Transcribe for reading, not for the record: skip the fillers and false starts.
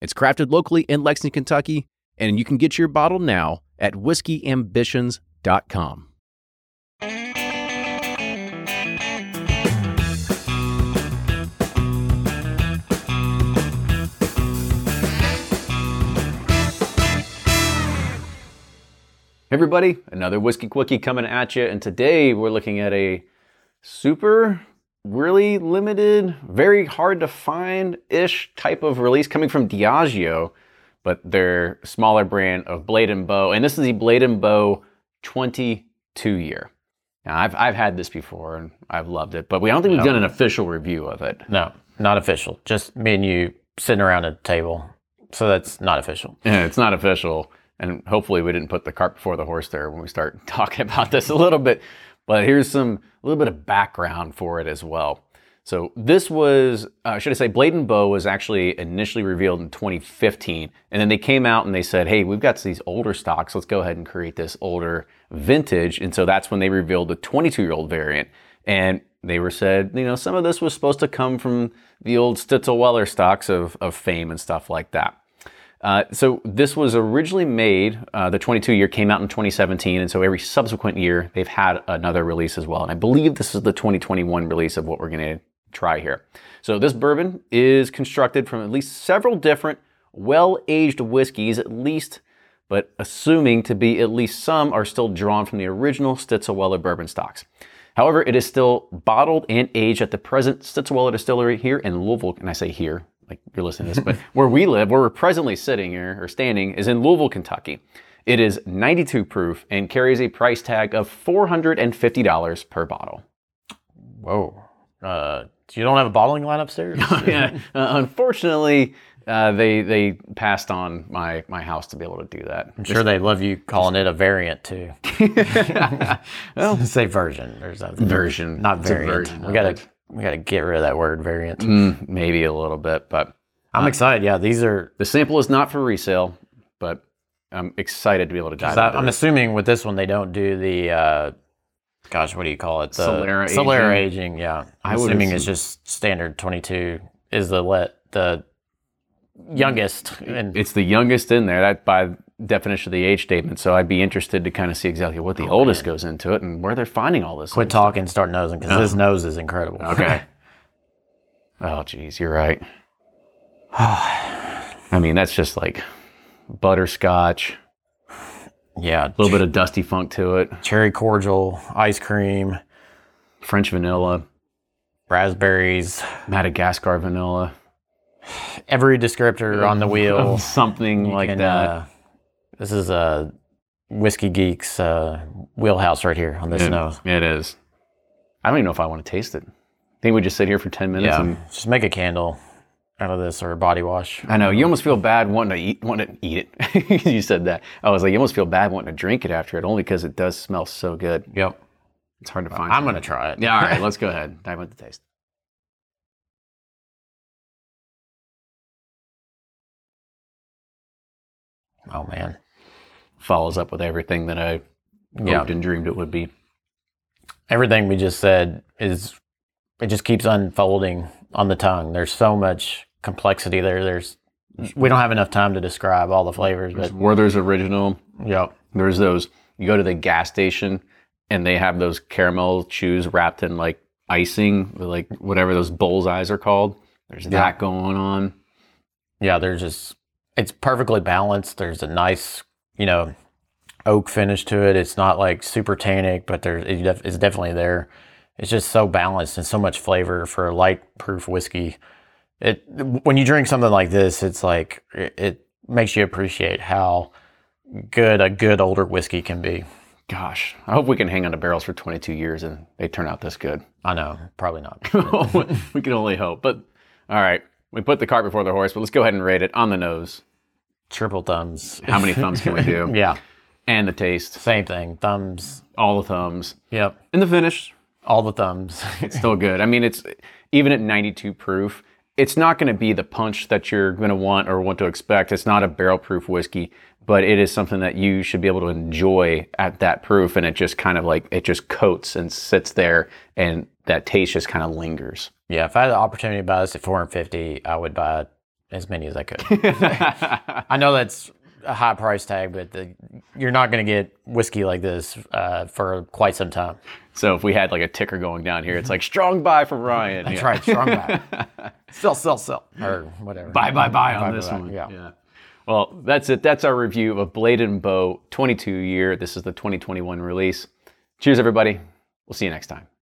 It's crafted locally in Lexington, Kentucky, and you can get your bottle now at whiskeyambitions.com. Hey everybody, another Whiskey Quickie coming at you, and today we're looking at a super, really limited, very hard to find-ish type of release coming from Diageo, but their smaller brand of Blade and Bow, and this is the Blade and Bow 22 year. Now, I've had this before, and I've loved it, but I don't think we've done an official review of it. No, not official. Just me and you sitting around a table, so that's not official. Yeah, it's not official. And hopefully we didn't put the cart before the horse there when we start talking about this a little bit. But here's a little bit of background for it as well. So this was, Blade & Bow was actually initially revealed in 2015. And then they came out and they said, hey, we've got these older stocks. Let's go ahead and create this older vintage. And so that's when they revealed the 22-year-old variant. And they were said, some of this was supposed to come from the old Stitzel-Weller stocks of fame and stuff like that. So this was originally made, the 22 year came out in 2017, and so every subsequent year they've had another release as well. And I believe this is the 2021 release of what we're going to try here. So this bourbon is constructed from at least several different well-aged whiskeys, assuming to be at least some are still drawn from the original Stitzel-Weller bourbon stocks. However, it is still bottled and aged at the present Stitzel-Weller distillery here in Louisville, and I say here, like you're listening to this, but where we're presently sitting here or standing is in Louisville, Kentucky. It is 92 proof and carries a price tag of $450 per bottle. Whoa. You don't have a bottling line upstairs? Yeah. Unfortunately, they passed on my house to be able to do that. I'm sure they love you calling it a variant too. Well, say version or something. Version. Not variant. Version. We got to get rid of that word variant. Maybe a little bit, but... I'm excited. Yeah, these are... The sample is not for resale, but I'm excited to be able to dive into it. I'm assuming with this one, they don't do the... what do you call it? The Solera aging, yeah. I'm assuming it's just standard 22 is the youngest. It's the youngest in there. That by definition of the age statement, so I'd be interested to kind of see exactly what the oldest goes into it and where they're finding all this. Quit talking and start nosing, because this nose is incredible. Okay. Oh, geez, you're right. I mean, that's just like butterscotch. Yeah. A little bit of dusty funk to it. Cherry cordial, ice cream. French vanilla. Raspberries. Madagascar vanilla. Every descriptor on the wheel. Something like that. This is Whiskey Geek's wheelhouse right here on this nose. It is. I don't even know if I want to taste it. I think we just sit here for 10 minutes. Yeah. And just make a candle out of this or a body wash. I know. You almost feel bad wanting to eat it. You said that. I was like, you almost feel bad wanting to drink it after it, only because it does smell so good. Yep. It's hard to find. I'm going to try it. Yeah, all right. Let's go ahead. Dive into the taste. Oh, man. Follows up with everything that I hoped and dreamed it would be. Everything we just said it just keeps unfolding on the tongue. There's so much complexity there. We don't have enough time to describe all the flavors. But Werther's Original. Yep. There's those, you go to the gas station and they have those caramel chews wrapped in like icing, like whatever those bullseyes are called. There's that going on. Yeah, it's perfectly balanced. There's a nice, oak finish to it. It's not like super tannic, but it's definitely there. It's just so balanced and so much flavor for a light proof whiskey. When you drink something like this, it's like it makes you appreciate how good a good older whiskey can be. Gosh, I hope we can hang on to barrels for 22 years and they turn out this good. I know, probably not. We can only hope, but all right. We put the cart before the horse, but let's go ahead and rate it on the nose. triple thumbs. How many thumbs can we do? Yeah. And the taste. Same thing. Thumbs. All the thumbs. Yep. And the finish. All the thumbs. It's still good. I mean, it's even at 92 proof, it's not going to be the punch that you're going to want or want to expect. It's not a barrel proof whiskey, but it is something that you should be able to enjoy at that proof. And it just kind of like, it just coats and sits there and that taste just kind of lingers. Yeah. If I had the opportunity to buy this at $450, I would buy as many as I could. I know that's a high price tag, but you're not going to get whiskey like this for quite some time. So if we had like a ticker going down here, it's like strong buy from Ryan. That's right, strong buy. Sell, or whatever. Buy on this one. Yeah. Well, that's it. That's our review of Blade and Bow 22 year. This is the 2021 release. Cheers, everybody. We'll see you next time.